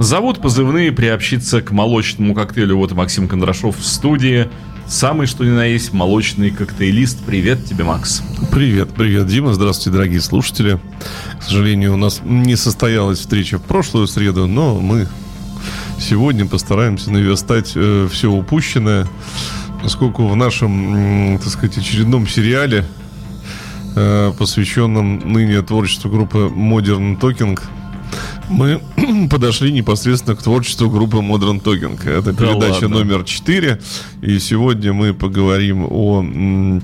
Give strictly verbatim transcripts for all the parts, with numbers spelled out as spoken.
Зовут позывные приобщиться к молочному коктейлю. Вот Максим Кондрашов в студии. Самый, что ни на есть, молочный коктейлист. Привет тебе, Макс. Привет, привет, Дима. Здравствуйте, дорогие слушатели. К сожалению, у нас не состоялась встреча в прошлую среду, но мы сегодня постараемся наверстать э, все упущенное, поскольку в нашем, э, так сказать, очередном сериале, э, посвященном ныне творчеству группы Modern Talking, мы подошли непосредственно к творчеству группы Modern Talking. Это да передача ладно. номер четыре. И сегодня мы поговорим о м,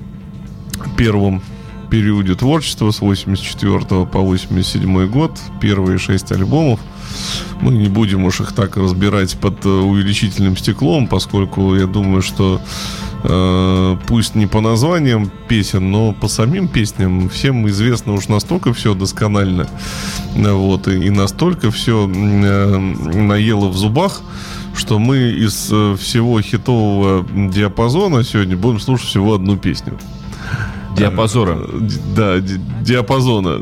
первом периоде творчества с восемьдесят четвёртого по восемьдесят седьмой год. Первые шесть альбомов. Мы не будем уж их так разбирать под увеличительным стеклом, поскольку я думаю, что э, пусть не по названиям песен, но по самим песням всем известно уж настолько все досконально, вот, и, и настолько все э, наело в зубах, что мы из э, всего хитового диапазона сегодня будем слушать всего одну песню. Диапазора. Да, ди- диапазона.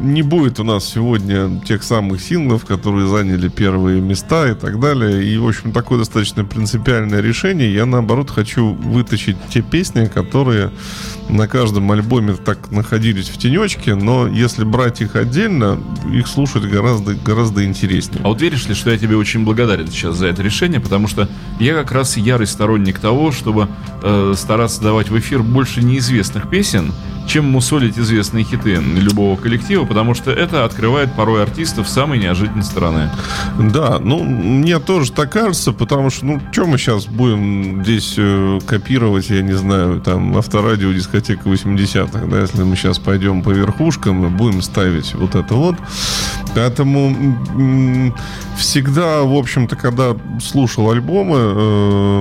Не будет у нас сегодня тех самых синглов, которые заняли первые места и так далее. И, в общем, такое достаточно принципиальное решение. Я, наоборот, хочу вытащить те песни, которые на каждом альбоме так находились в тенечке. Но если брать их отдельно, их слушать гораздо, гораздо интереснее. А вот веришь ли, что я тебе очень благодарен сейчас за это решение? Потому что я как раз ярый сторонник того, чтобы э, стараться давать в эфир больше неизвестных песен, чем мусолить известные хиты любого коллектива, потому что это открывает порой артистов с самой неожиданной стороны. Да, ну, мне тоже так кажется, потому что, ну, что мы сейчас будем здесь э, копировать, я не знаю, там, авторадио, дискотека восьмидесятых, да, если мы сейчас пойдем по верхушкам и будем ставить вот это вот. Поэтому м- всегда, в общем-то, когда слушал альбомы э,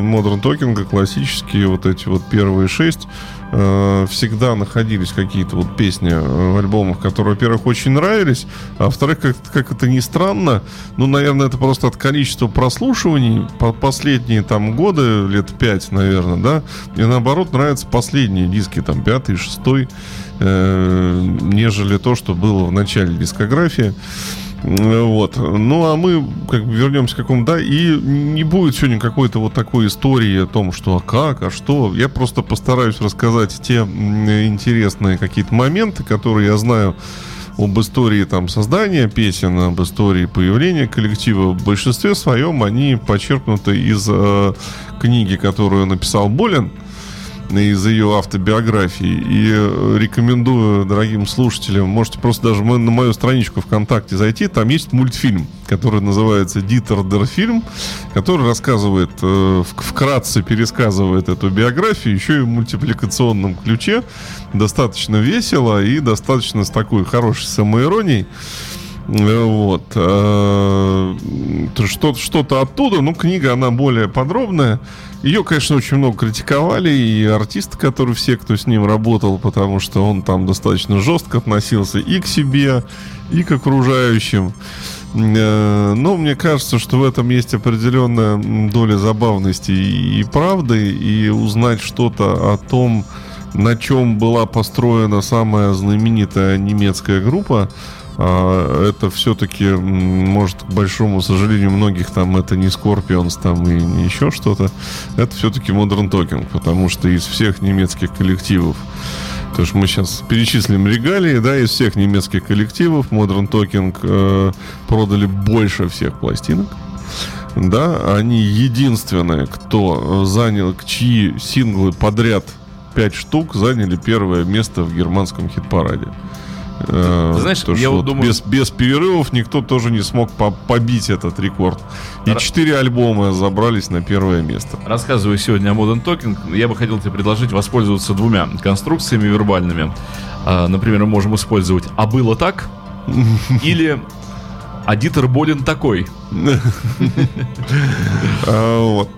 Modern Talking, классические вот эти вот первые шесть, всегда находились какие-то вот песни в альбомах, которые, во-первых, очень нравились, а во-вторых, как, как это ни странно, ну, наверное, это просто от количества прослушиваний по последние там годы, лет пять, наверное, да, мне наоборот нравятся последние диски, там, пятый, шестой, э, нежели то, что было в начале дискографии. Вот. Ну, а мы как бы вернемся к какому-то, да, и не будет сегодня какой-то вот такой истории о том, что а как, а что. Я просто постараюсь рассказать те интересные какие-то моменты, которые я знаю об истории там создания песен, об истории появления коллектива. В большинстве своем они почерпнуты из э, книги, которую написал Болен, из ее автобиографии. И рекомендую дорогим слушателям, можете просто даже на мою страничку ВКонтакте зайти. Там есть мультфильм, который называется «Дитер Болен», который рассказывает, вкратце пересказывает эту биографию, еще и в мультипликационном ключе. Достаточно весело и достаточно с такой хорошей самоиронией. Вот. Что-то оттуда. Ну, книга, она более подробная. Ее, конечно, очень много критиковали и артисты, которые все, кто с ним работал, потому что он там достаточно жестко относился и к себе, и к окружающим. Но мне кажется, что в этом есть определенная доля забавности и правды, и узнать что-то о том, на чем была построена самая знаменитая немецкая группа. Это все-таки, может, к большому сожалению многих, там, это не Scorpions, там, и не еще что-то. Это все-таки Modern Talking, потому что из всех немецких коллективов, то есть мы сейчас перечислим регалии, да, из всех немецких коллективов Modern Talking э, продали больше всех пластинок. Да, они единственные, кто занял, чьи синглы подряд пять штук заняли первое место в германском хит-параде. Ты знаешь, то, я вот думаю... без, без перерывов никто тоже не смог по- побить этот рекорд. И четыре Ра... альбома забрались на первое место. Рассказываю сегодня о Modern Talking. Я бы хотел тебе предложить воспользоваться двумя конструкциями вербальными. а, Например, мы можем использовать «а было так» или «а Дитер Болен такой».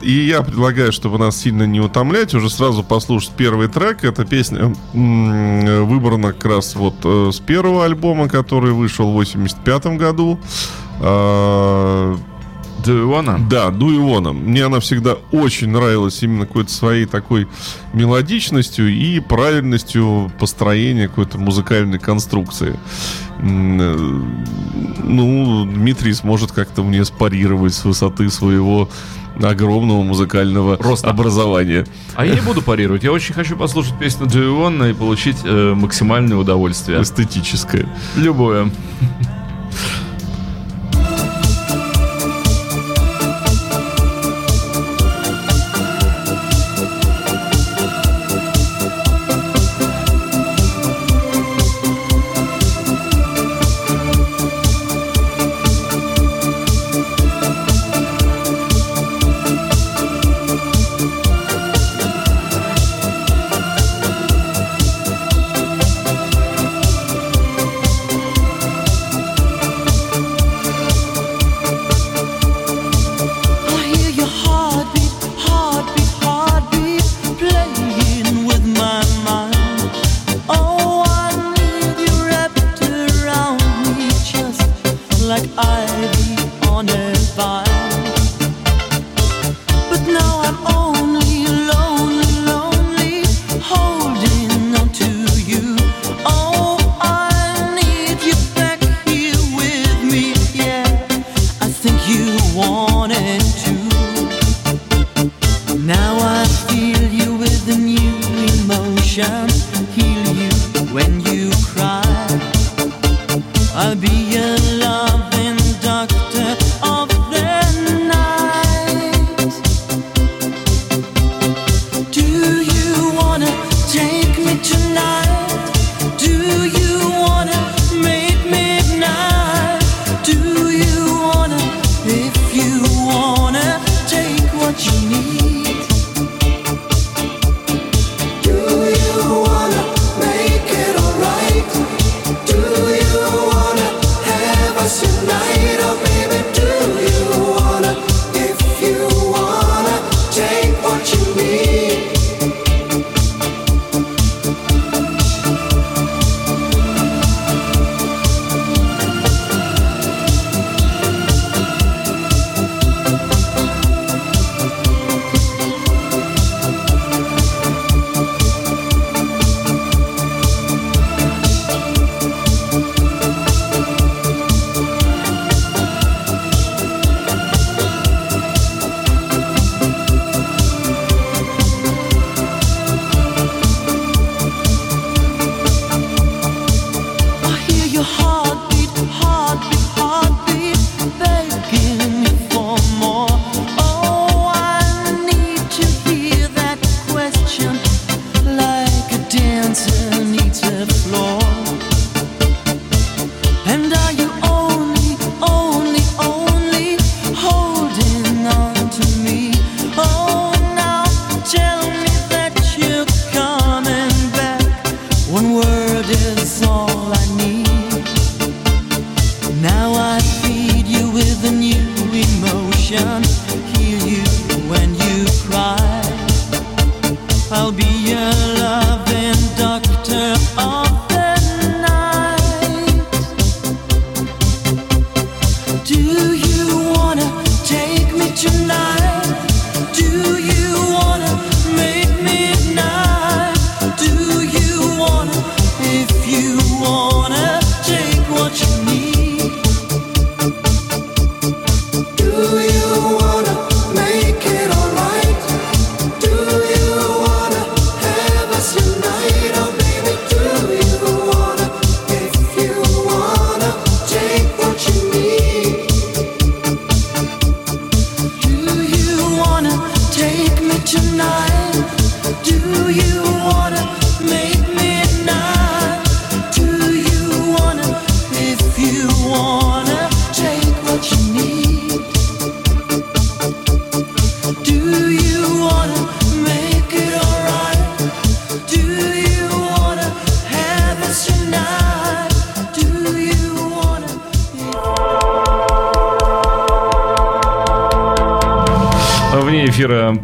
И я предлагаю, чтобы нас сильно не утомлять, уже сразу послушать первый трек. Эта песня выбрана как раз вот с первого альбома, который вышел в восемьдесят пятом году. Do You Wanna? Да, Do You Wanna. Мне она всегда очень нравилась именно какой-то своей такой мелодичностью и правильностью построения какой-то музыкальной конструкции. Ну, Дмитрий сможет как-то мне спарировать с высоты своего огромного музыкального роста, образования. А я не буду парировать. Я очень хочу послушать песню Do You Wanna и получить э, максимальное удовольствие. Эстетическое. Любое.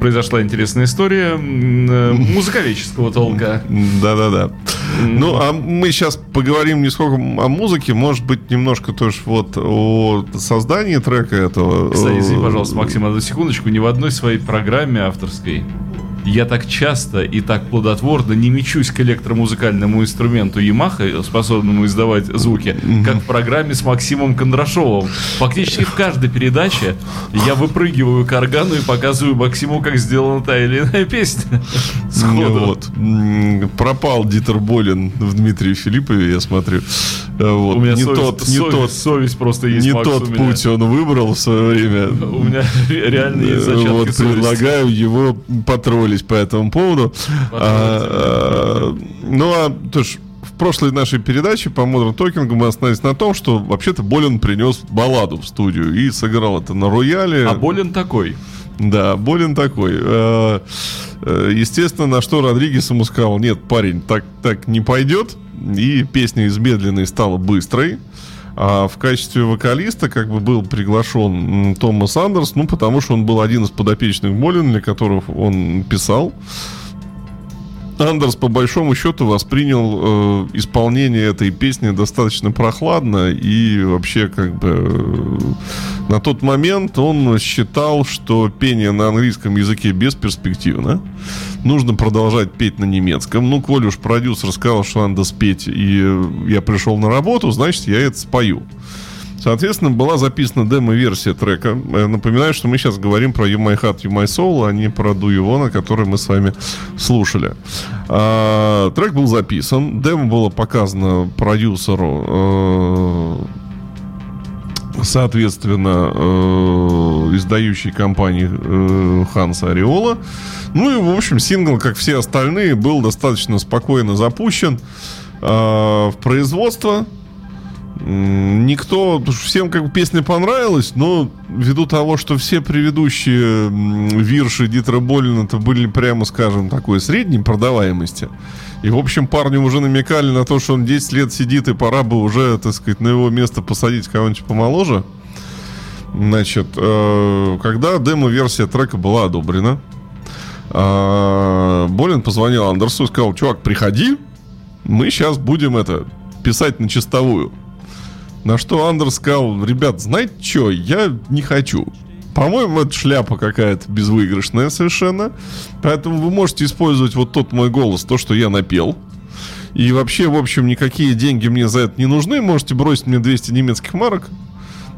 Произошла интересная история музыковедческого толка. Да-да-да. Ну, а мы сейчас поговорим не сколько о музыке, может быть, немножко тоже вот о создании трека этого. Кстати, извини, пожалуйста, Максим, одну секундочку, ни в одной своей программе авторской я так часто и так плодотворно не мечусь к электромузыкальному инструменту Yamaha, способному издавать звуки, как в программе с Максимом Кондрашовым. Фактически в каждой передаче я выпрыгиваю к органу и показываю Максиму, как сделана та или иная песня. Сходу. Вот. Пропал Дитер Болен в Дмитрии Филиппове, я смотрю. Вот. У меня не совесть, тот, не совесть, тот, совесть просто есть. Не Макс, тот путь он выбрал в свое время. У меня реально есть зачатки вот, совести. Предлагаю его потроллить по этому поводу. А, ну, а то ж, в прошлой нашей передаче по Modern Talking мы остановились на том, что вообще-то Болен принес балладу в студию и сыграл это на рояле. А Болен такой. Да, Болен такой. Естественно, на что Родригес ему сказал: нет, парень, так, так не пойдет. И песня из медленной стала быстрой. А в качестве вокалиста как бы был приглашен Томас Андерс, ну, потому что он был один из подопечных Болена, для которых он писал. Андерс, по большому счету, воспринял э, исполнение этой песни достаточно прохладно. И вообще, как бы, э, на тот момент он считал, что пение на английском языке бесперспективно. Нужно продолжать петь на немецком. Ну, коли уж продюсер сказал, что надо спеть, и я пришел на работу, значит, я это спою. Соответственно, была записана демо-версия трека. Напоминаю, что мы сейчас говорим про You My Heart, You My Soul, а не про Do You Wanna, который мы с вами слушали. А, трек был записан. Демо было показано продюсеру, э, соответственно, э, издающей компании э, Hansa Ariola. Ну и, в общем, сингл, как все остальные, был достаточно спокойно запущен э, в производство. Никто, всем как бы песня понравилась, но ввиду того, что все предыдущие вирши Дитера Болена-то были, прямо скажем, такой средней продаваемости. И, в общем, парню уже намекали на то, что он десять лет сидит, и пора бы уже, так сказать, на его место посадить кого-нибудь помоложе. Значит, когда демо-версия трека была одобрена, Болен позвонил Андерсу и сказал: чувак, приходи, мы сейчас будем это писать на чистовую. На что Андерс сказал: ребят, знаете что, я не хочу. По-моему, это шляпа какая-то безвыигрышная совершенно. Поэтому вы можете использовать вот тот мой голос, то, что я напел. И вообще, в общем, никакие деньги мне за это не нужны. Можете бросить мне двести немецких марок.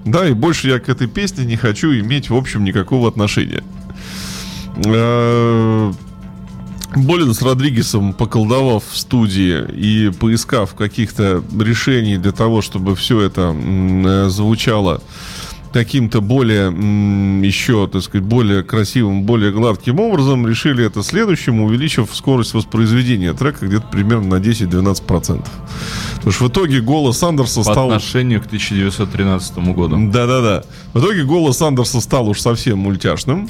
Да, и больше я к этой песне не хочу иметь, в общем, никакого отношения. Болен с Родригесом, поколдовав в студии и поискав каких-то решений для того, чтобы все это звучало каким-то более, еще, так сказать, более красивым, более гладким образом, решили это следующим, увеличив скорость воспроизведения трека где-то примерно на десять-двенадцать процентов. Потому что в итоге голос Андерса стал... По отношению к тысяча девятьсот тринадцатому году. Да-да-да. В итоге голос Андерса стал уж совсем мультяшным.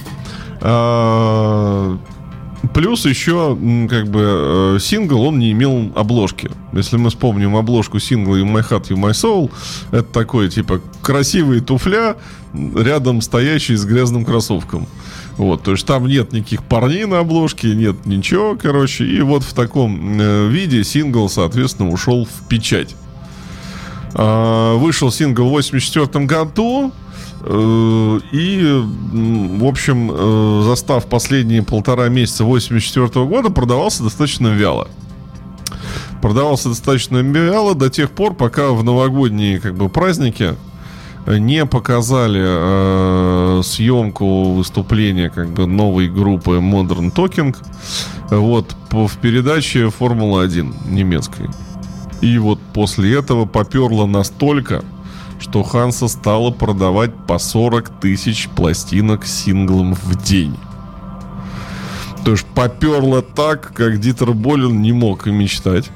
Плюс еще, как бы, сингл, он не имел обложки. Если мы вспомним обложку сингла You My Heart, You My Soul, это такое, типа, красивые туфля, рядом стоящие с грязным кроссовком. Вот, то есть там нет никаких парней на обложке, нет ничего, короче. И вот в таком виде сингл, соответственно, ушел в печать. Вышел сингл в восемьдесят четвёртом году. И, в общем, застав последние полтора месяца восемьдесят четвёртого года, продавался достаточно вяло. Продавался достаточно вяло до тех пор, пока в новогодние, как бы, праздники не показали э, съемку выступления, как бы, новой группы Modern Talking, вот, по, в передаче Формула один немецкой. И вот после этого поперло настолько, что Ханса стала продавать по сорок тысяч пластинок с синглом в день. То есть поперло так, как Дитер Болен не мог и мечтать.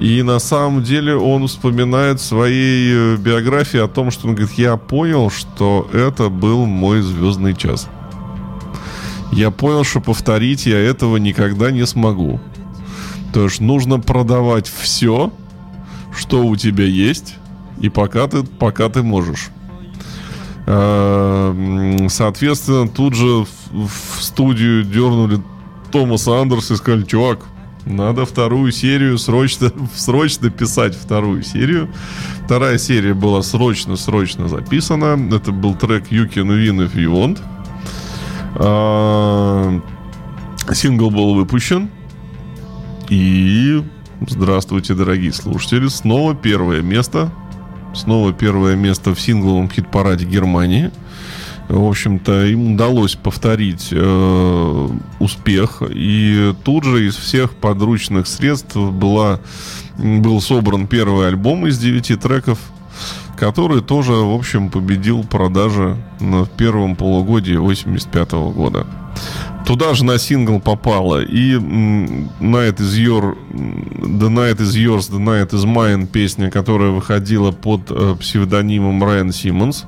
И на самом деле он вспоминает в своей биографии о том, что он говорит: я понял, что это был мой звездный час. Я понял, что повторить я этого никогда не смогу. То есть нужно продавать все, что у тебя есть, и пока ты, пока ты можешь. Соответственно, тут же в студию дернули Томаса Андерса и сказали: чувак, Надо вторую серию срочно, срочно писать вторую серию. Вторая серия была срочно-срочно записана. Это был трек You Can Win If You Want. А, сингл был выпущен. И здравствуйте, дорогие слушатели. Снова первое место. Снова первое место в сингловом хит-параде Германии. В общем-то, им удалось повторить э, успех. И тут же из всех подручных средств была, был собран первый альбом из девяти треков, который тоже, в общем, победил продажи в первом полугодии восемьдесят пятого года. Туда же на сингл попала и Night is Your, The Night is Yours, The Night is Mine, песня, которая выходила под псевдонимом Райан Симмонс.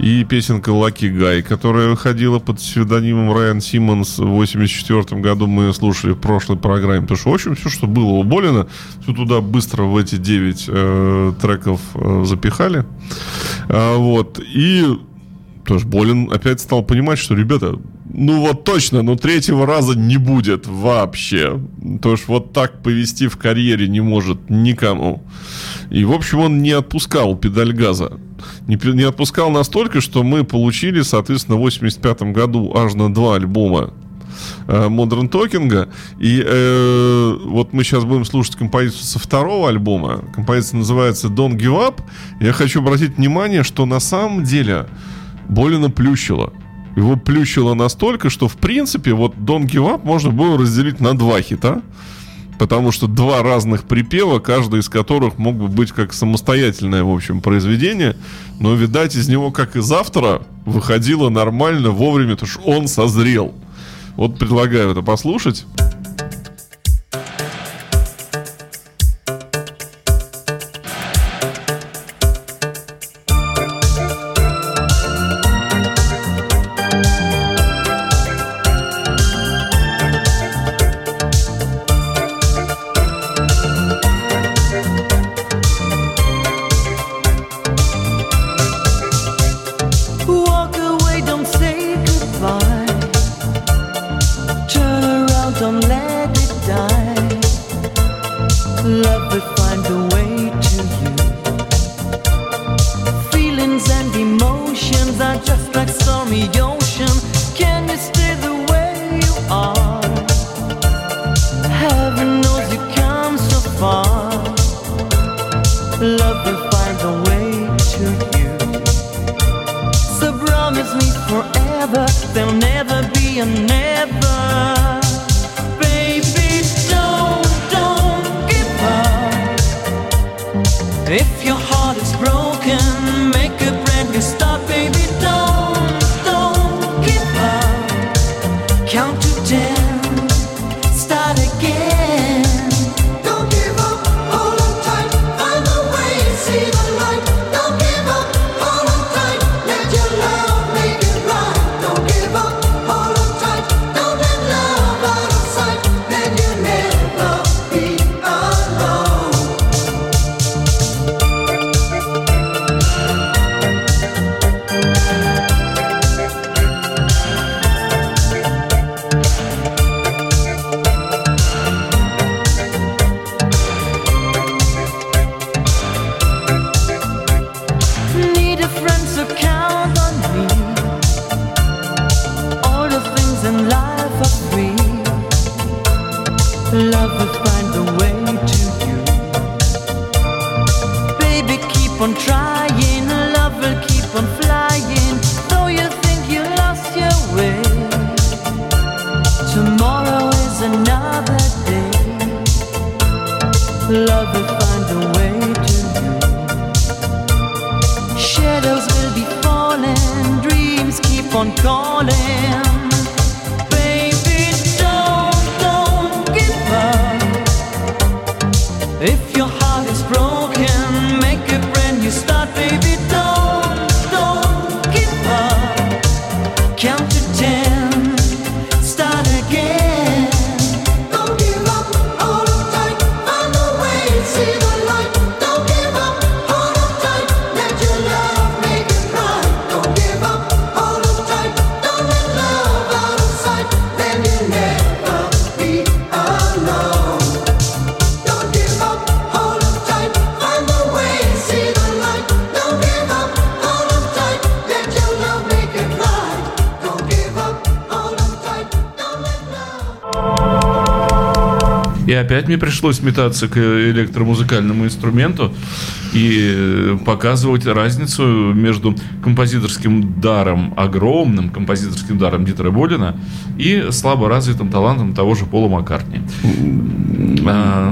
И песенка Lucky Guy, которая выходила под псевдонимом Райан Симмонс в восемьдесят четвертом году. Мы слушали в прошлой программе. Потому что, в общем, все, что было у Болена, все туда быстро в эти девять э, треков э, запихали. А, вот. И тоже Болен опять стал понимать, что, ребята, ну вот точно, но третьего раза не будет вообще. То есть вот так повести в карьере не может никому. И, в общем, он не отпускал педаль газа. Не, не отпускал настолько, что мы получили, соответственно, в восемьдесят пятом году аж на два альбома э, Modern Talking. И э, вот мы сейчас будем слушать композицию со второго альбома. Композиция называется Don't Give Up. Я хочу обратить внимание, что на самом деле Болена плющило. Его плющило настолько, что, в принципе, вот Don't Give Up можно было разделить на два хита. Потому что два разных припева, каждый из которых мог бы быть как самостоятельное, в общем, произведение. Но, видать, из него, как из автора, выходило нормально, вовремя, потому что он созрел. Вот предлагаю это послушать. И опять мне пришлось метаться к электромузыкальному инструменту и показывать разницу между композиторским даром, огромным композиторским даром Дитера Болена и слаборазвитым талантом того же Пола Маккартни.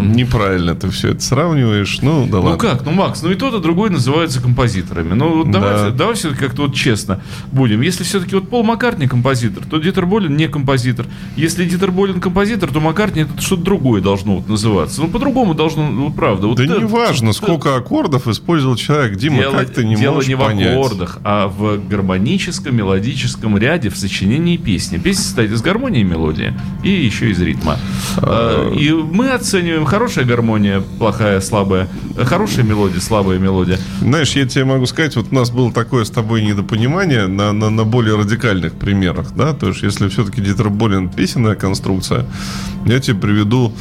Неправильно ты все это сравниваешь. Ну, да ну ладно. Как? Ну, Макс, ну и тот, и другой называются композиторами. Ну, вот давай, да. давай все-таки как-то вот честно будем. Если все-таки вот Пол Маккартни композитор, то Дитер Болен не композитор. Если Дитер Болен композитор, то Маккартни это что-то другое должно вот называться. Ну, по-другому должно, ну, правда. Вот да это, не важно, это, сколько аккордов использовал человек. Дима, дело, как ты не дело можешь не понять? Дело не в аккордах, а в гармоническом, мелодическом ряде в сочинении песни. Песня состоит из гармонии и мелодии, и еще из ритма. А... И мы оцениваем: хорошая гармония, плохая, слабая. Хорошая мелодия, слабая мелодия. Знаешь, я тебе могу сказать, вот у нас было такое с тобой недопонимание на, на, на более радикальных примерах, да, то есть если все-таки Дитер Болен песенная конструкция, я тебе приведу,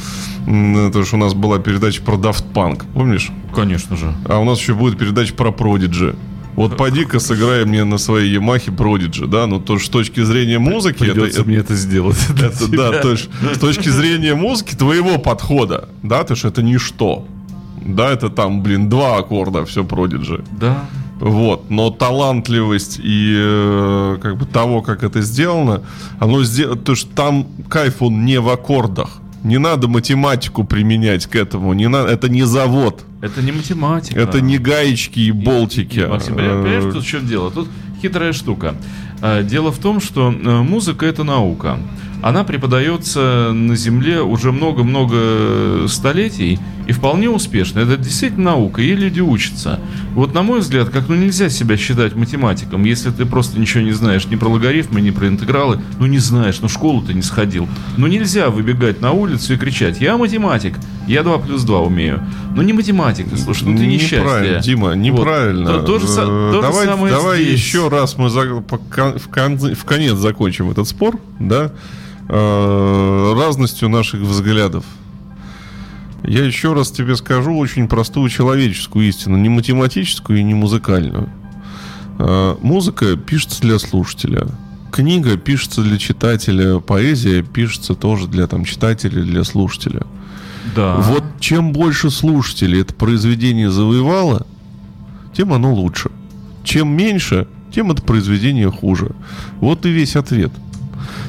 то что у нас была передача про Дафт Панк, помнишь? Конечно же. А у нас еще будет передача про Продиджи. Вот поди-ка сыграй мне на своей Yamaha Продиджи, да, ну то, что с точки зрения музыки... Придется это, мне это сделать. Это, да, то есть с точки зрения музыки твоего подхода, да, то есть это ничто. Да, это там, блин, два аккорда, все Продиджи. Да. Вот, но талантливость и э, как бы того, как это сделано, оно сделано, то есть там кайф он не в аккордах. Не надо математику применять к этому. Не надо, это не завод. Это не математика. Это не гаечки и болтики. И, и, Максим, понимаешь, тут в чем дело? Тут хитрая штука. Дело в том, что музыка — это наука. Она преподается на Земле уже много-много столетий и вполне успешно. Это действительно наука, ей люди учатся. Вот, на мой взгляд, как ну нельзя себя считать математиком, если ты просто ничего не знаешь ни про логарифмы, ни про интегралы, ну не знаешь, ну в школу ты не сходил. Ну нельзя выбегать на улицу и кричать: я математик, я два плюс два умею. Ну не математик, ты, слушай, ну ты несчастье. Неправильно, Дима, неправильно. Вот. То, то же, то давай же самое давай здесь. Еще раз мы за, по, в, кон, в конец закончим этот спор, да? Разностью наших взглядов. Я еще раз тебе скажу очень простую человеческую истину, не математическую и не музыкальную. Музыка пишется для слушателя, книга пишется для читателя, поэзия пишется тоже для там, читателя, для слушателя. Да. Вот чем больше слушателей это произведение завоевало, тем оно лучше. Чем меньше, тем это произведение хуже. Вот и весь ответ.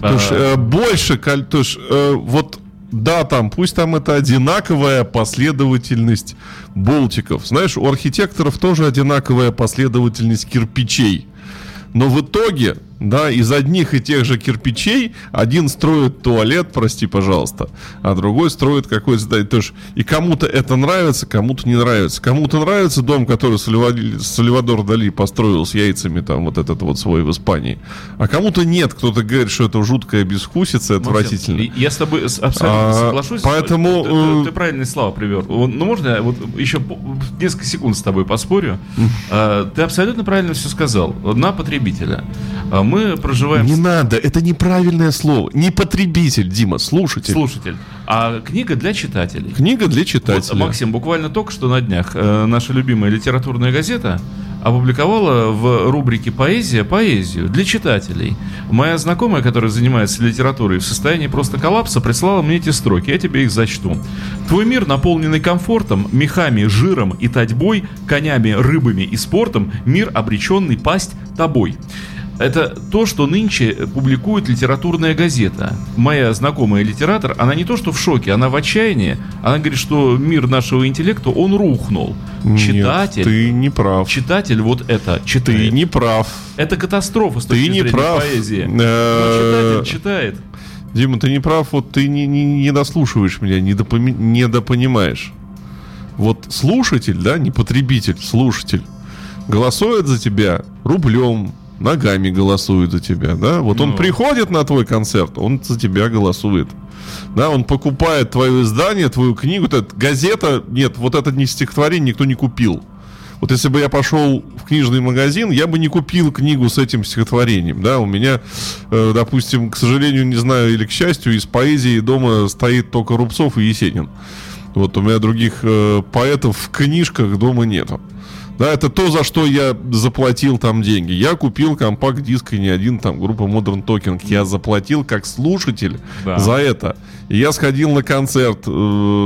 То есть э, больше, то есть э, вот да, там пусть там это одинаковая последовательность болтиков. Знаешь, у архитекторов тоже одинаковая последовательность кирпичей. Но в итоге, да, из одних и тех же кирпичей один строит туалет, прости, пожалуйста, а другой строит какой-то... То есть, и кому-то это нравится, кому-то не нравится. Кому-то нравится дом, который Сальвадор Дали построил с яйцами, там, вот этот вот свой в Испании. А кому-то нет. Кто-то говорит, что это жуткая безвкусица, отвратительно. Я с тобой абсолютно соглашусь. А, поэтому... Ты, ты, ты правильные слова привел. Ну, можно я вот еще несколько секунд с тобой поспорю? Ты абсолютно правильно все сказал. На потребителя. Мы проживаем... Не надо, это неправильное слово. Не потребитель, Дима, слушатель. Слушатель. А книга для читателей. Книга для читателей. Вот, Максим, буквально только что на днях э, наша любимая литературная газета опубликовала в рубрике «Поэзия» поэзию для читателей. Моя знакомая, которая занимается литературой в состоянии просто коллапса, прислала мне эти строки. Я тебе их зачту. «Твой мир, наполненный комфортом, мехами, жиром и татьбой, конями, рыбами и спортом, мир, обреченный пасть тобой». Это то, что нынче публикует литературная газета. Моя знакомая литератор, она не то что в шоке, она в отчаянии. Она говорит, что мир нашего интеллекта, он рухнул. Нет, читатель, ты не прав. Читатель вот это читает. Ты не прав. Это катастрофа с точки зрения поэзии. Но читатель читает. Дима, ты не прав, вот ты не, не, не дослушиваешь меня, не допоми- недопонимаешь. Вот слушатель, да, не потребитель, слушатель, голосует за тебя рублем, ногами голосует за тебя, да? Вот ну. Он приходит на твой концерт, он за тебя голосует. Да, он покупает твое издание, твою книгу, вот эта газета, нет, вот это не стихотворение, никто не купил. Вот если бы я пошел в книжный магазин, я бы не купил книгу с этим стихотворением, да? У меня, допустим, к сожалению, не знаю, или к счастью, из поэзии дома стоит только Рубцов и Есенин. Вот у меня других поэтов в книжках дома нету. Да, это то, за что я заплатил там деньги. Я купил компакт-диск и не один, там, группа Modern Talking. Я заплатил как слушатель да. за это. И я сходил на концерт э,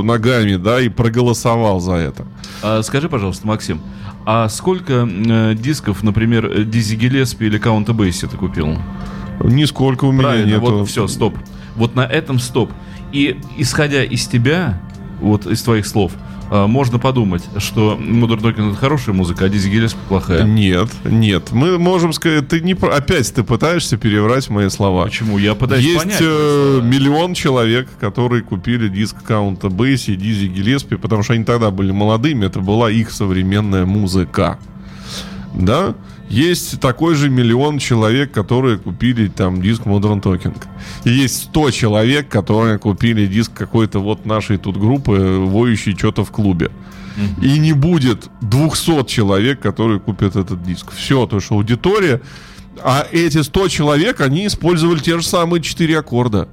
ногами, да, и проголосовал за это. А, скажи, пожалуйста, Максим, а сколько э, дисков, например, Диззи Гиллеспи или Каунта Бэйси ты купил? Нисколько у меня Правильно, нету. Вот все, стоп. Вот на этом стоп. И исходя из тебя, вот из твоих слов, можно подумать, что Modern Talking — это хорошая музыка, а Диззи Гиллеспи плохая. Нет, нет. Мы можем сказать, ты не опять ты пытаешься переврать мои слова. Почему? Я пытаюсь Есть понять. Есть э, миллион человек, которые купили диск Каунта Бэйси и Диззи Гиллеспи, потому что они тогда были молодыми, это была их современная музыка. Да? Есть такой же миллион человек, которые купили там диск Modern Talking. И есть сто человек, которые купили диск какой-то вот нашей тут группы, воющей что-то в клубе. Mm-hmm. И не будет двухсот человек, которые купят этот диск. Все, то что аудитория. А эти сто человек, они использовали те же самые четыре аккорда.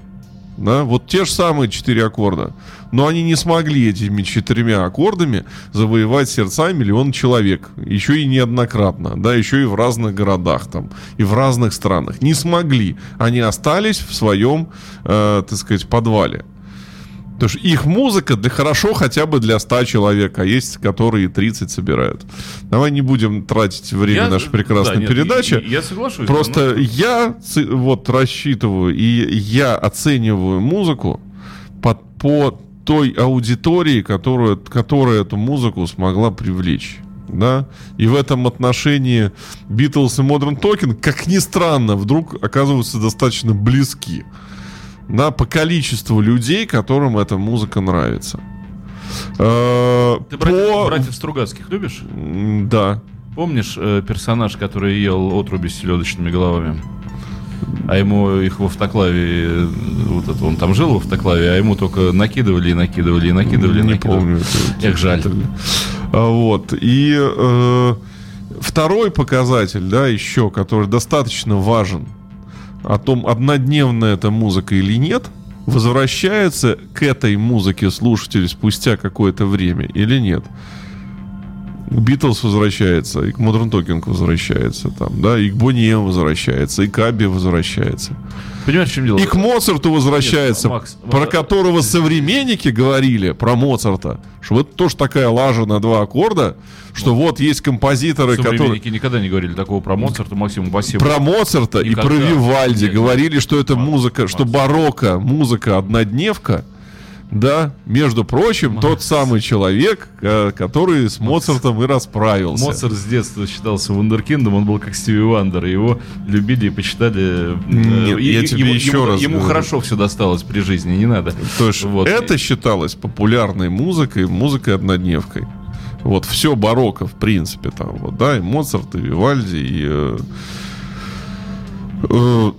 Да, вот те же самые четыре аккорда. Но они не смогли этими четырьмя аккордами завоевать сердца миллиона человек. Еще и неоднократно, да, еще и в разных городах там, и в разных странах. Не смогли. Они остались в своем, э, так сказать, подвале. Потому что их музыка для хорошо хотя бы для ста человек, а есть, которые тридцать собирают. Давай не будем тратить время я, нашей прекрасной да, нет, передачи. Я, я соглашусь. Просто но... я вот рассчитываю и я оцениваю музыку под, по той аудитории, которую, которая эту музыку смогла привлечь. Да? И в этом отношении Beatles и Modern Talking, как ни странно, вдруг оказываются достаточно близки. Да, по количеству людей, которым эта музыка нравится. Э, Ты братьев, по... братьев Стругацких любишь? Да. Помнишь э, персонаж, который ел отруби с селедочными головами? А ему их в автоклаве... Вот это он там жил в автоклаве, а ему только накидывали и накидывали и накидывали. Не накидывали. Помню. Это, Эх, жаль. Это... Вот. И э, второй показатель, да, еще, который достаточно важен, о том, однодневная эта музыка или нет, возвращается к этой музыке слушатель спустя какое-то время или нет. К Битлз возвращается, и к Modern Talking возвращается, там, да, и к Бонье возвращается, и к Абби возвращается. Понимаешь, в чем дело? И к Моцарту возвращается, нет, Макс, про Макс, которого Макс. современники говорили, про Моцарта, что вот тоже такая лажа на два аккорда, что вот, вот есть композиторы, которые... Современники никогда не говорили такого про Моцарта, Максим, спасибо. Про Моцарта никогда. И про Вивальди нет, говорили, что это Макс, музыка, Макс. что барокко, музыка однодневка. Да, между прочим, Макс. тот самый человек, который с Моцартом и расправился. Моцарт с детства считался вундеркиндом, он был как Стиви Вандер, его любили и почитали. Нет, и, я тебе ему, еще ему, раз ему хорошо все досталось при жизни, не надо. То есть вот. Это считалось популярной музыкой, музыкой однодневкой. Вот все барокко, в принципе, там вот, да, и Моцарт, и Вивальди, и э, э,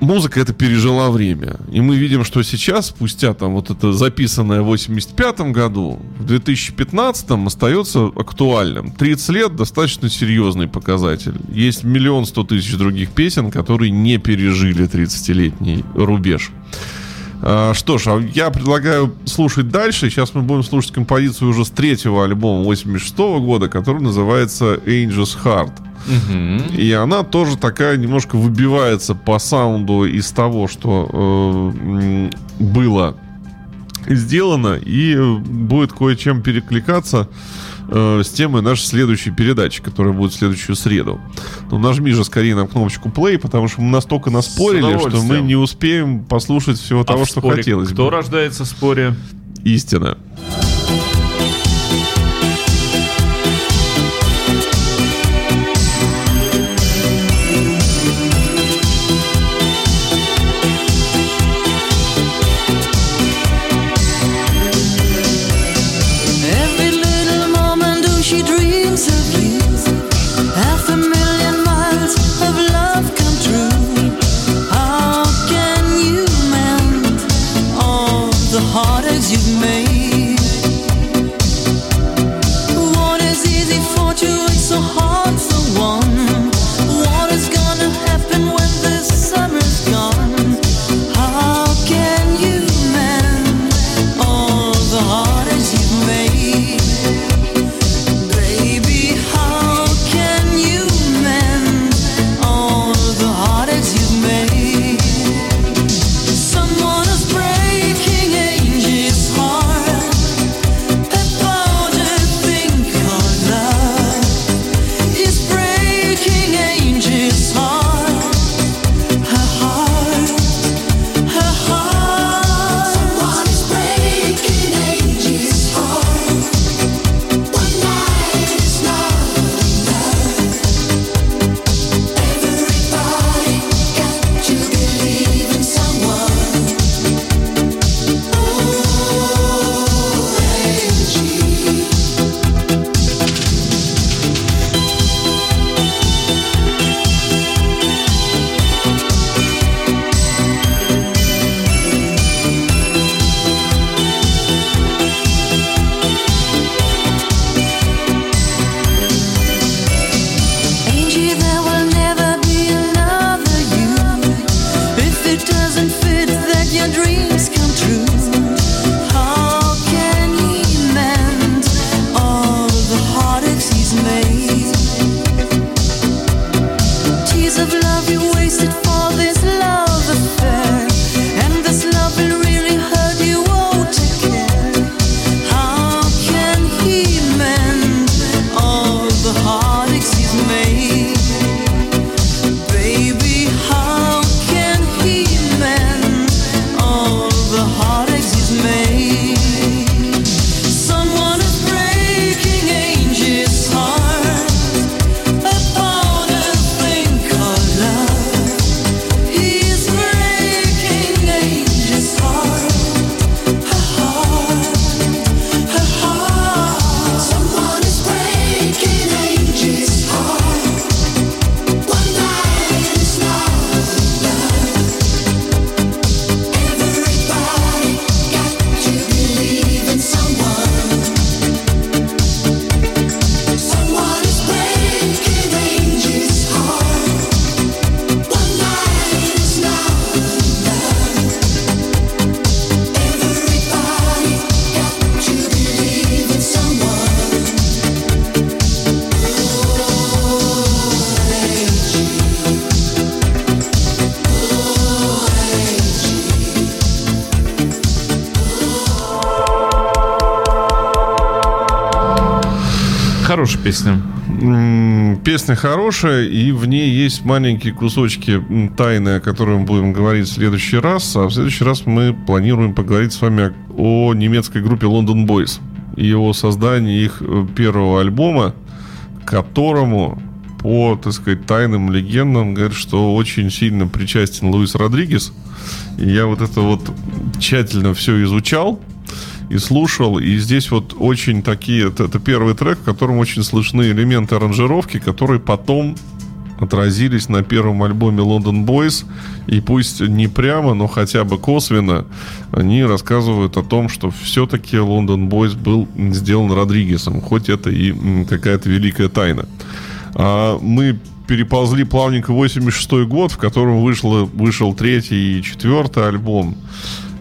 музыка это пережила время. И мы видим, что сейчас, спустя там вот это записанное в восемьдесят пятом году, в две тысячи пятнадцатом остается актуальным. тридцать лет — достаточно серьезный показатель. Есть миллион сто тысяч других песен, которые не пережили тридцатилетний рубеж. А, что ж, я предлагаю слушать дальше. Сейчас мы будем слушать композицию уже с третьего альбома восемьдесят шестого года, который называется «Angel's Heart». Uh-huh. И она тоже такая немножко выбивается по саунду из того, что э, было сделано, и будет кое-чем перекликаться э, с темой нашей следующей передачи, которая будет в следующую среду. Ну, нажми же скорее нам кнопочку play, потому что мы настолько наспорили, что мы не успеем послушать всего а того, что хотелось бы. Кто рождается в споре? Истина. You've made песням? Песня хорошая, и в ней есть маленькие кусочки тайны, о которых мы будем говорить в следующий раз. А в следующий раз мы планируем поговорить с вами о немецкой группе London Boys и о создании их первого альбома, которому по, так сказать, тайным легендам говорят, что очень сильно причастен Луис Родригес. И я вот это вот тщательно все изучал и слушал. И здесь вот очень такие... Это, это первый трек, в котором очень слышны элементы аранжировки, которые потом отразились на первом альбоме London Boys. И пусть не прямо, но хотя бы косвенно они рассказывают о том, что все-таки London Boys был сделан Родригесом. Хоть это и какая-то великая тайна. А мы переползли плавненько в восемьдесят шестой год, в котором вышло, вышел третий и четвертый альбом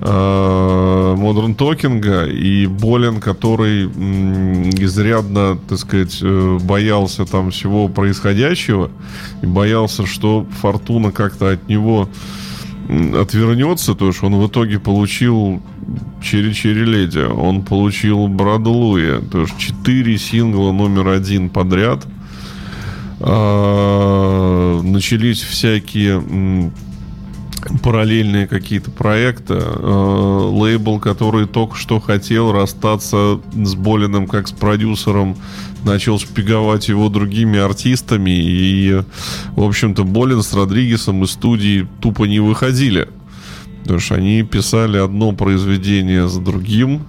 Modern Talking, и Болен, который изрядно, так сказать, боялся там всего происходящего и боялся, что фортуна как-то от него отвернется, то есть он в итоге получил Черри-Черри-Леди, он получил Брадуя, то есть четыре сингла номер один подряд. Начались всякие параллельные какие-то проекты. Лейбл, который только что хотел расстаться с Болиным как с продюсером, начал шпиговать его другими артистами. И, в общем-то, Болен с Родригесом из студии тупо не выходили, потому что они писали одно произведение за другим.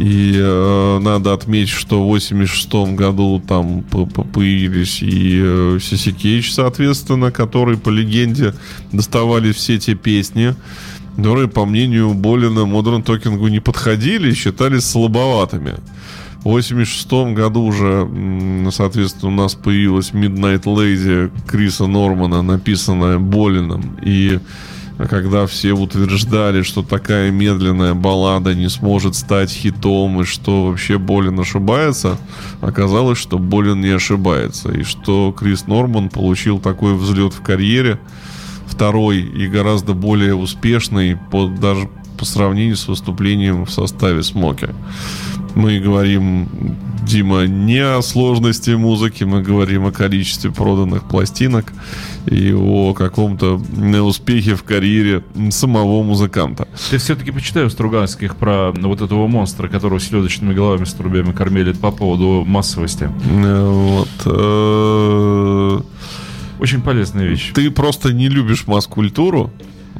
И э, надо отметить, что в восемьдесят шестом году там появились и э, Сиси Кейдж, соответственно, который, по легенде, доставали все те песни, которые, по мнению Болена, Modern Talking'у не подходили и считались слабоватыми. В восемьдесят шестом году уже, соответственно, у нас появилась Midnight Lady Криса Нормана, написанная Боленом, и когда все утверждали, что такая медленная баллада не сможет стать хитом, и что вообще Болен ошибается, оказалось, что Болен не ошибается, и что Крис Норман получил такой взлет в карьере, второй и гораздо более успешный, по, даже по сравнению с выступлением в составе Смоки. Мы говорим, Дима, не о сложности музыки, мы говорим о количестве проданных пластинок и о каком-то успехе в карьере самого музыканта. Ты все-таки почитай у Стругацких про вот этого монстра, которого селедочными головами с трубями кормили, по поводу массовости. Вот. Очень полезная вещь. Ты просто не любишь масс-культуру.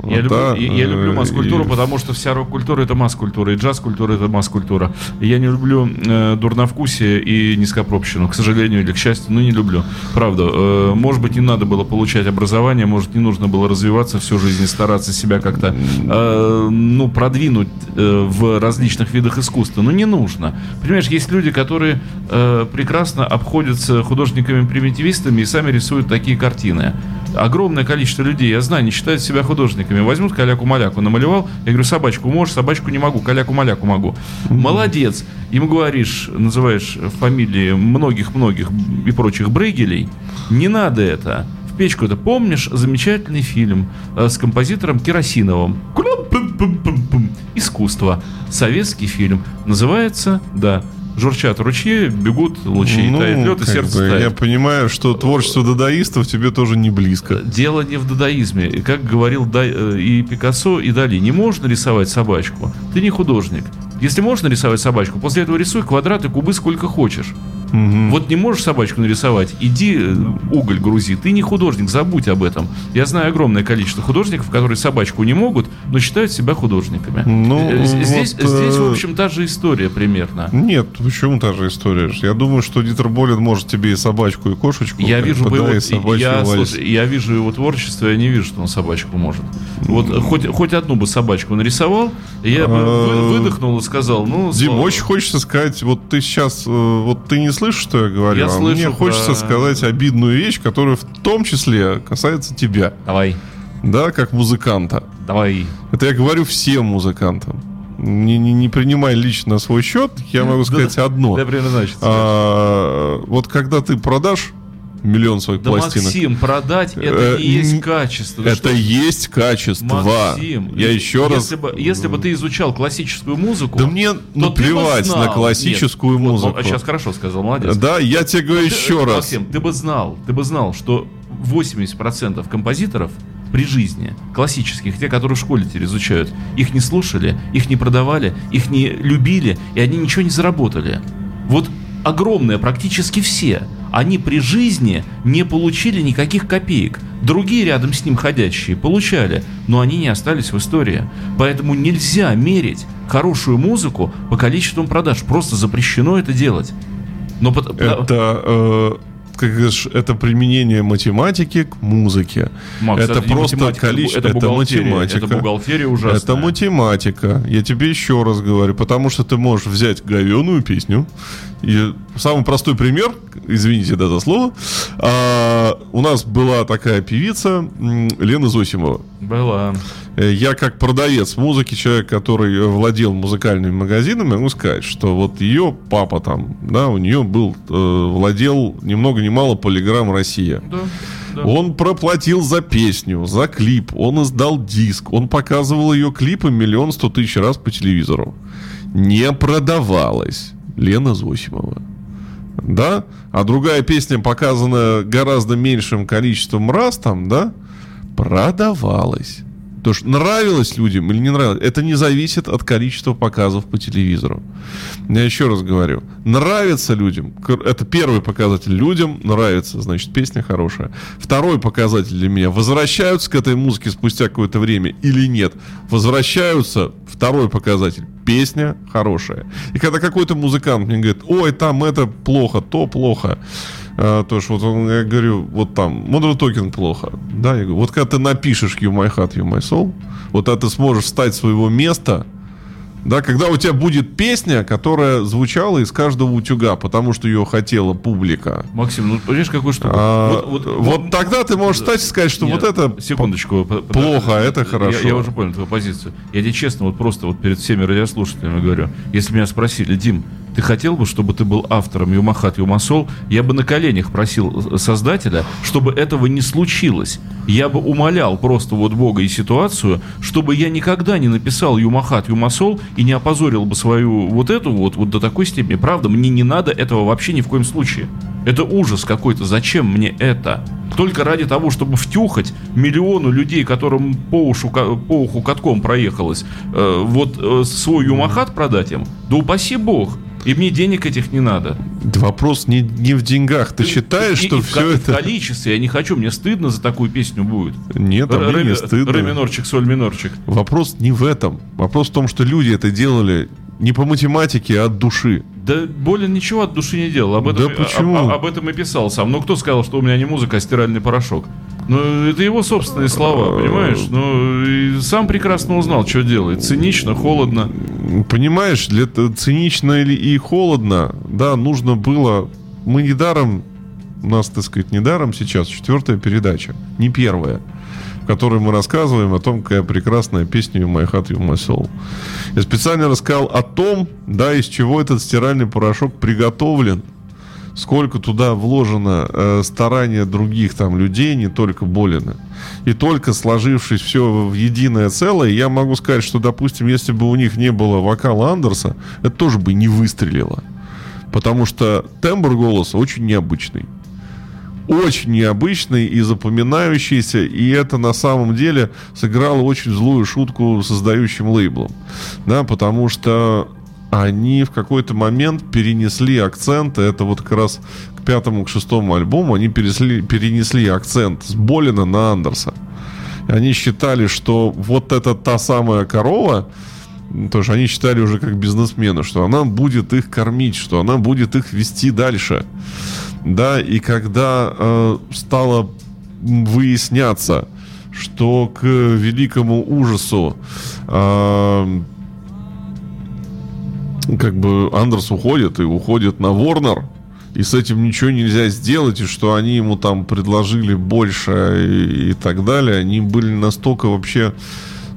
Я, да, люблю, я люблю масс-культуру, и... потому что вся рок-культура — это масс-культура, и джаз-культура — это масс-культура. Я не люблю э, дурновкусие и низкопробщину, к сожалению или к счастью, но не люблю. Правда, э, может быть, не надо было получать образование, может, не нужно было развиваться всю жизнь и стараться себя как-то э, ну, продвинуть э, в различных видах искусства, но не нужно. Понимаешь, есть люди, которые э, прекрасно обходятся художниками-примитивистами и сами рисуют такие картины. Огромное количество людей, я знаю, не считают себя художниками. Возьмут каляку-маляку, намалевал. Я говорю, собачку можешь, собачку не могу, каляку-маляку могу. Молодец. Им говоришь, называешь фамилии многих-многих и прочих Брейгелей. Не надо это. В печку это. Помнишь замечательный фильм с композитором Керосиновым? Искусство. Советский фильм. Называется, да, журчат ручьи, бегут лучи, ну, тает лед, и сердце бы, тает. Я понимаю, что творчество дадаистов тебе тоже не близко. Дело не в дадаизме. Как говорил и Пикассо, и Дали, не можно рисовать собачку. Ты не художник. Если можно рисовать собачку, после этого рисуй квадраты, кубы сколько хочешь. Угу. Вот не можешь собачку нарисовать, иди уголь грузи. Ты не художник, забудь об этом. Я знаю огромное количество художников, которые собачку не могут, но считают себя художниками. Ну, здесь, вот, здесь, в общем, та же история примерно. Нет, почему та же история? Я думаю, что Дитер Болен может тебе и собачку, и кошечку. Я вижу его, я, слушай, я вижу его творчество, я не вижу, что он собачку может. Вот mm. хоть, хоть одну бы собачку нарисовал, я бы выдохнул и сказал, ну... Дим, слава. Очень хочется сказать, вот ты сейчас, вот ты не слышишь, что я говорю? Я а слышу, мне хочется да. сказать обидную вещь, которая в том числе касается тебя. Давай. Да, как музыканта. Давай. Это я говорю всем музыкантам. Не, не, не принимай лично на свой счет, я могу сказать да, одно. Да, примерно значит. А, вот когда ты продашь миллион своих да пластинок. Максим, продать это не есть качество. Да это что? Есть качество. Максим, я еще раз... если бы, если бы ты изучал классическую музыку... Да мне наплевать на классическую Нет, музыку. Вот, сейчас хорошо сказал, молодец. Да, я тебе говорю ты, еще раз. Максим, ты бы знал, ты бы знал, что восемьдесят процентов композиторов при жизни, классических, те, которые в школе теперь изучают, их не слушали, их не продавали, их не любили, и они ничего не заработали. Вот огромное, практически все, они при жизни не получили никаких копеек. Другие рядом с ним ходящие получали, но они не остались в истории. Поэтому нельзя мерить хорошую музыку по количеству продаж. Просто запрещено это делать. Но... Это... Э... Это применение математики к музыке. Макс, это, это просто количество. Это, это математика. Это бухгалтерия ужасная. Это математика. Я тебе еще раз говорю, потому что ты можешь взять говёную песню. И самый простой пример, извините, да, за слово. А, у нас была такая певица Лена Зосимова. Была. Я как продавец музыки, человек, который владел музыкальными магазинами, могу сказать, что вот ее папа там, да, у нее был, э, владел ни много ни мало Полиграм Россия. Да, да. Он проплатил за песню, за клип, он издал диск, он показывал ее клипы миллион сто тысяч раз по телевизору. Не продавалась Лена Зосимова. Да? А другая песня, показана гораздо меньшим количеством раз там, да, продавалась. То, что нравилось людям или не нравилось, это не зависит от количества показов по телевизору. Я еще раз говорю, нравится людям, это первый показатель, людям нравится, значит, песня хорошая. Второй показатель для меня, возвращаются к этой музыке спустя какое-то время или нет. Возвращаются, второй показатель, песня хорошая. И когда какой-то музыкант мне говорит, ой, там это плохо, то плохо. Uh, то, что вот он, я говорю, вот там Modern Talking плохо, да, я говорю, вот когда ты напишешь You My Heart, You My Soul, вот когда ты сможешь встать с своего места, да, когда у тебя будет песня, которая звучала из каждого утюга, потому что ее хотела публика. Максим, ну понимаешь, какую штуку? Uh, вот, вот, вот он... тогда ты можешь встать и сказать, что нет, вот это секундочку, плохо, подожди, а это хорошо. Я, я уже понял твою позицию. Я тебе честно, вот просто вот перед всеми радиослушателями говорю, если меня спросили, Дим, ты хотел бы, чтобы ты был автором Юмахат Юмасол? Я бы на коленях просил создателя, чтобы этого не случилось. Я бы умолял просто вот Бога и ситуацию, чтобы я никогда не написал Юмахат Юмасол и не опозорил бы свою вот эту вот, вот до такой степени. Правда, мне не надо этого вообще ни в коем случае. Это ужас какой-то. Зачем мне это? Только ради того, чтобы втюхать миллиону людей, которым по, ушу, по уху катком проехалось, э, вот э, свой Юмахат продать им? Да упаси Бог! И мне денег этих не надо. Вопрос не, не в деньгах. Ты, ты считаешь, и, что и все в, это... в количестве. Я не хочу. Мне стыдно за такую песню будет. Нет, а мне не стыдно. Ре минорчик, соль минорчик. Вопрос не в этом. Вопрос в том, что люди это делали не по математике, а от души. Да Болен ничего от души не делал. Об этом, да почему? Об, об этом и писал сам. Но кто сказал, что у меня не музыка, а стиральный порошок? Ну, это его собственные слова, понимаешь? Ну, и сам прекрасно узнал, что делает. Цинично, холодно. Понимаешь, для цинично и холодно, да, нужно было... Мы недаром, у нас, так сказать, недаром сейчас четвертая передача, не первая, в которой мы рассказываем о том, какая прекрасная песня «You My Heart, You My Soul». Я специально рассказал о том, да, из чего этот стиральный порошок приготовлен, сколько туда вложено э, старания других там людей, не только Болена. И только сложившись все в единое целое, я могу сказать, что, допустим, если бы у них не было вокала Андерса, это тоже бы не выстрелило. Потому что тембр голоса очень необычный. Очень необычный и запоминающийся. И это на самом деле сыграло очень злую шутку создающим лейблом. Да, потому что... они в какой-то момент перенесли акцент, это вот как раз к пятому, к шестому альбому, они перенесли, перенесли акцент с Болена на Андерса. Они считали, что вот это та самая корова, потому что они считали уже как бизнесмены, что она будет их кормить, что она будет их вести дальше. Да, и когда э, стало выясняться, что к великому ужасу... Э, как бы Андерс уходит и уходит на Warner, и с этим ничего нельзя сделать, и что они ему там предложили больше и, и так далее, они были настолько вообще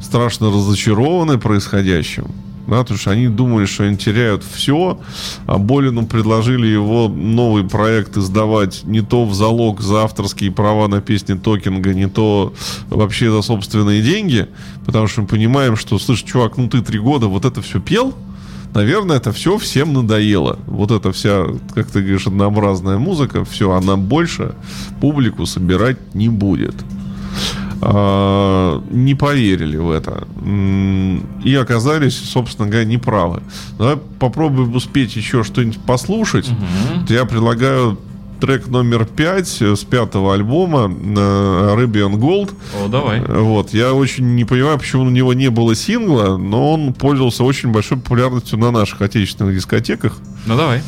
страшно разочарованы происходящим, да, потому что они думали, что они теряют все, а Болену предложили его новый проект издавать не то в залог за авторские права на песни Токинга, не то вообще за собственные деньги, потому что мы понимаем, что, слышь, чувак, ну ты три года вот это все пел, наверное, это все всем надоело. Вот эта вся, как ты говоришь, однообразная музыка, все, она больше публику собирать не будет. Не поверили в это и оказались, собственно говоря, неправы. Давай попробуем успеть еще что-нибудь послушать. Mm-hmm. Я предлагаю трек номер пять с пятого альбома Arabian Gold. О, давай. Вот. Я очень не понимаю, почему у него не было сингла, но он пользовался очень большой популярностью на наших отечественных дискотеках. Ну давай.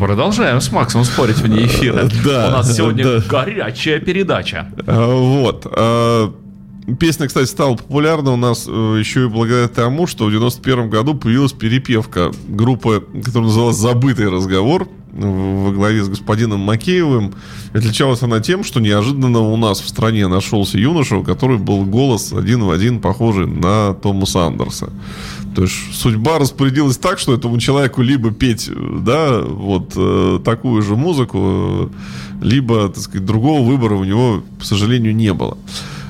Продолжаем с Максом спорить вне эфира. Да, у нас сегодня да. горячая передача. Вот. Песня, кстати, стала популярна у нас еще и благодаря тому, что в девяносто первом году появилась перепевка группы, которая называлась «Забытый разговор», во главе с господином Макеевым. Отличалась она тем, что неожиданно у нас в стране нашелся юноша, у которого был голос один в один похожий на Томаса Андерса. То есть судьба распорядилась так, что этому человеку либо петь, да, вот э, такую же музыку, либо, так сказать, другого выбора у него, к сожалению, не было.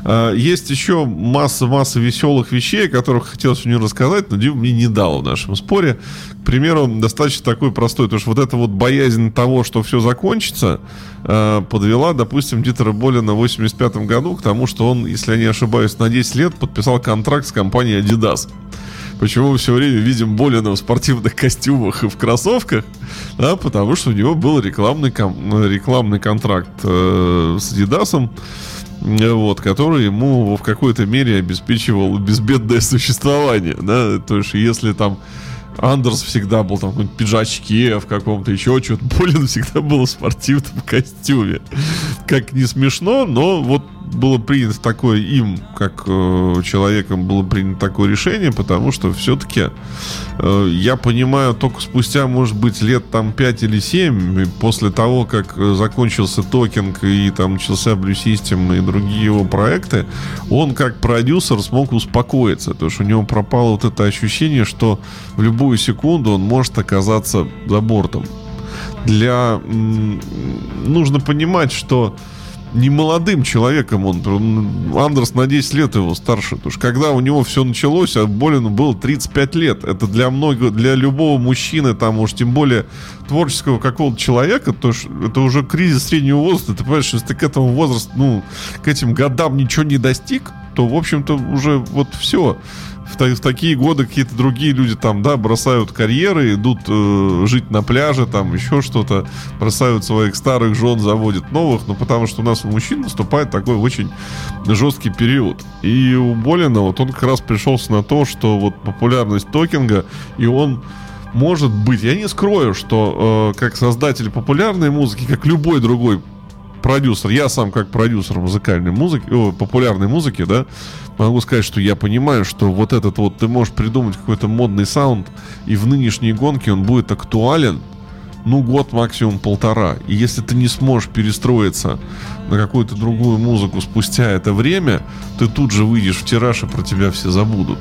Э, есть еще масса-масса веселых вещей, о которых хотелось мне рассказать, но Дима мне не дал в нашем споре. К примеру, достаточно такой простой, потому что вот эта вот боязнь того, что все закончится, э, подвела, допустим, Дитера Болена в восемьдесят пятом году к тому, что он, если я не ошибаюсь, на десять лет подписал контракт с компанией Adidas. Почему мы все время видим Болена в спортивных костюмах и в кроссовках? Да, потому что у него был рекламный, ком- рекламный контракт э- с Адидасом, вот, который ему в какой-то мере обеспечивал безбедное существование. Да? То есть, если там Андерс всегда был там, в пиджачке, в каком-то еще что-то, Болен всегда был в спортивном костюме. Как не смешно, но вот было принято такое им, как э, человеком, было принято такое решение, потому что все-таки э, я понимаю, только спустя, может быть, лет там пять или семь, после того, как закончился токинг и там начался Blue System и другие его проекты, он как продюсер смог успокоиться, потому что у него пропало вот это ощущение, что в любую секунду он может оказаться за бортом. Для... М- нужно понимать, что не молодым человеком он. Андерс на десять лет его старше. Потому что когда у него все началось, а Болену было тридцать пять лет. Это для многих, для любого мужчины, там уж тем более творческого какого-то человека, то это уже кризис среднего возраста. Ты понимаешь, что если ты к этому возрасту, ну, к этим годам ничего не достиг, то, в общем-то, уже вот все. В, в такие годы какие-то другие люди там, да, бросают карьеры, идут э, жить на пляже, там еще что-то, бросают своих старых жен, заводят новых, но потому что у нас у мужчин наступает такой очень жесткий период. И у Болена вот он как раз пришелся на то, что вот популярность токинга, и он может быть, я не скрою, что э, как создатель популярной музыки, как любой другой продюсер, я сам как продюсер музыкальной музыки, о, популярной музыки, да, могу сказать, что я понимаю, что вот этот вот, ты можешь придумать какой-то модный саунд, и в нынешней гонке он будет актуален, ну, год, максимум полтора. И если ты не сможешь перестроиться на какую-то другую музыку спустя это время, ты тут же выйдешь в тираж, и про тебя все забудут.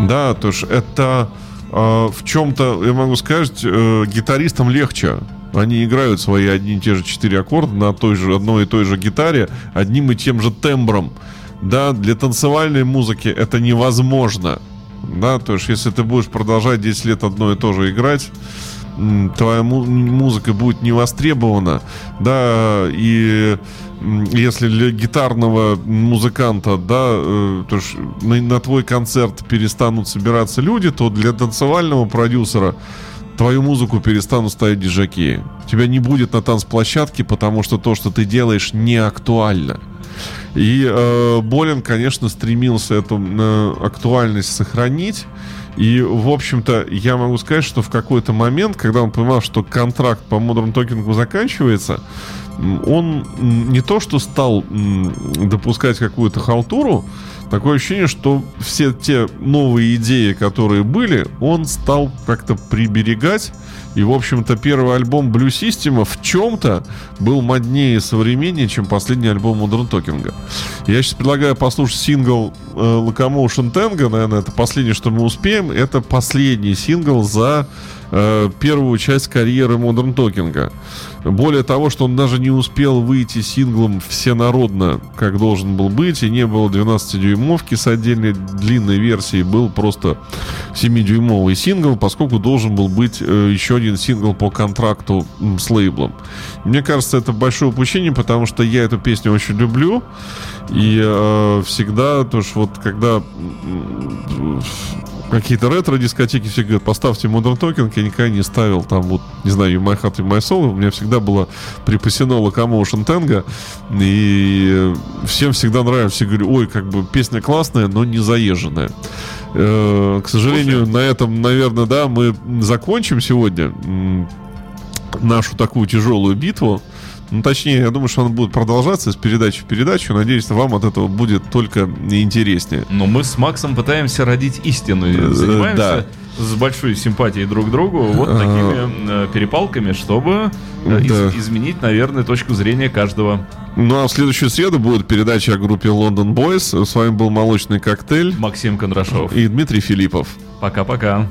Да, то есть это э, в чем-то, я могу сказать, э, гитаристам легче. Они играют свои одни и те же четыре аккорда на той же, одной и той же гитаре, одним и тем же тембром. Да, для танцевальной музыки это невозможно. Да, то есть, если ты будешь продолжать десять лет одно и то же играть, твоя му- музыка будет не востребована. Да, и если для гитарного музыканта, да, то есть на, на твой концерт перестанут собираться люди, то для танцевального продюсера твою музыку перестанут ставить диджеки. Тебя не будет на танцплощадке, потому что то, что ты делаешь, не актуально. И э, Болен, конечно, стремился эту э, актуальность сохранить. И, в общем-то, я могу сказать, что в какой-то момент, когда он понимал, что контракт по Modern Talking заканчивается, он не то что стал допускать какую-то халтуру, такое ощущение, что все те новые идеи, которые были, он стал как-то приберегать. И, в общем-то, первый альбом Blue System в чем-то был моднее и современнее, чем последний альбом Modern Talking. Я сейчас предлагаю послушать сингл э, Locomotion Tango. Наверное, это последнее, что мы успеем. Это последний сингл за э, первую часть карьеры Modern Talking. Более того, что он даже не успел выйти синглом всенародно, как должен был быть. И не было двенадцатидюймовки с отдельной длинной версией. Был просто семидюймовый сингл, поскольку должен был быть э, еще один сингл по контракту с лейблом. Мне кажется, это большое упущение, потому что я эту песню очень люблю. И э, всегда, то ж вот когда какие-то ретро-дискотеки все говорят, поставьте Modern Talking, я никогда не ставил там вот, не знаю, You My Heart, You My Soul. У меня всегда было припасено Locomotion Tango. И всем всегда нравится. Все говорю, ой, как бы песня классная, но не заезженная. Э, к сожалению, на этом, наверное, да, мы закончим сегодня нашу такую тяжелую битву. Ну, точнее, я думаю, что она будет продолжаться с передачи в передачу. Надеюсь, вам от этого будет только интереснее. Но мы с Максом пытаемся родить истину и занимаемся... Да. с большой симпатией друг к другу вот такими перепалками, чтобы из- изменить, наверное, точку зрения каждого. Ну а в следующую среду будет передача о группе London Boys. С вами был «Молочный коктейль». Максим Кондрашов и Дмитрий Филиппов. Пока-пока.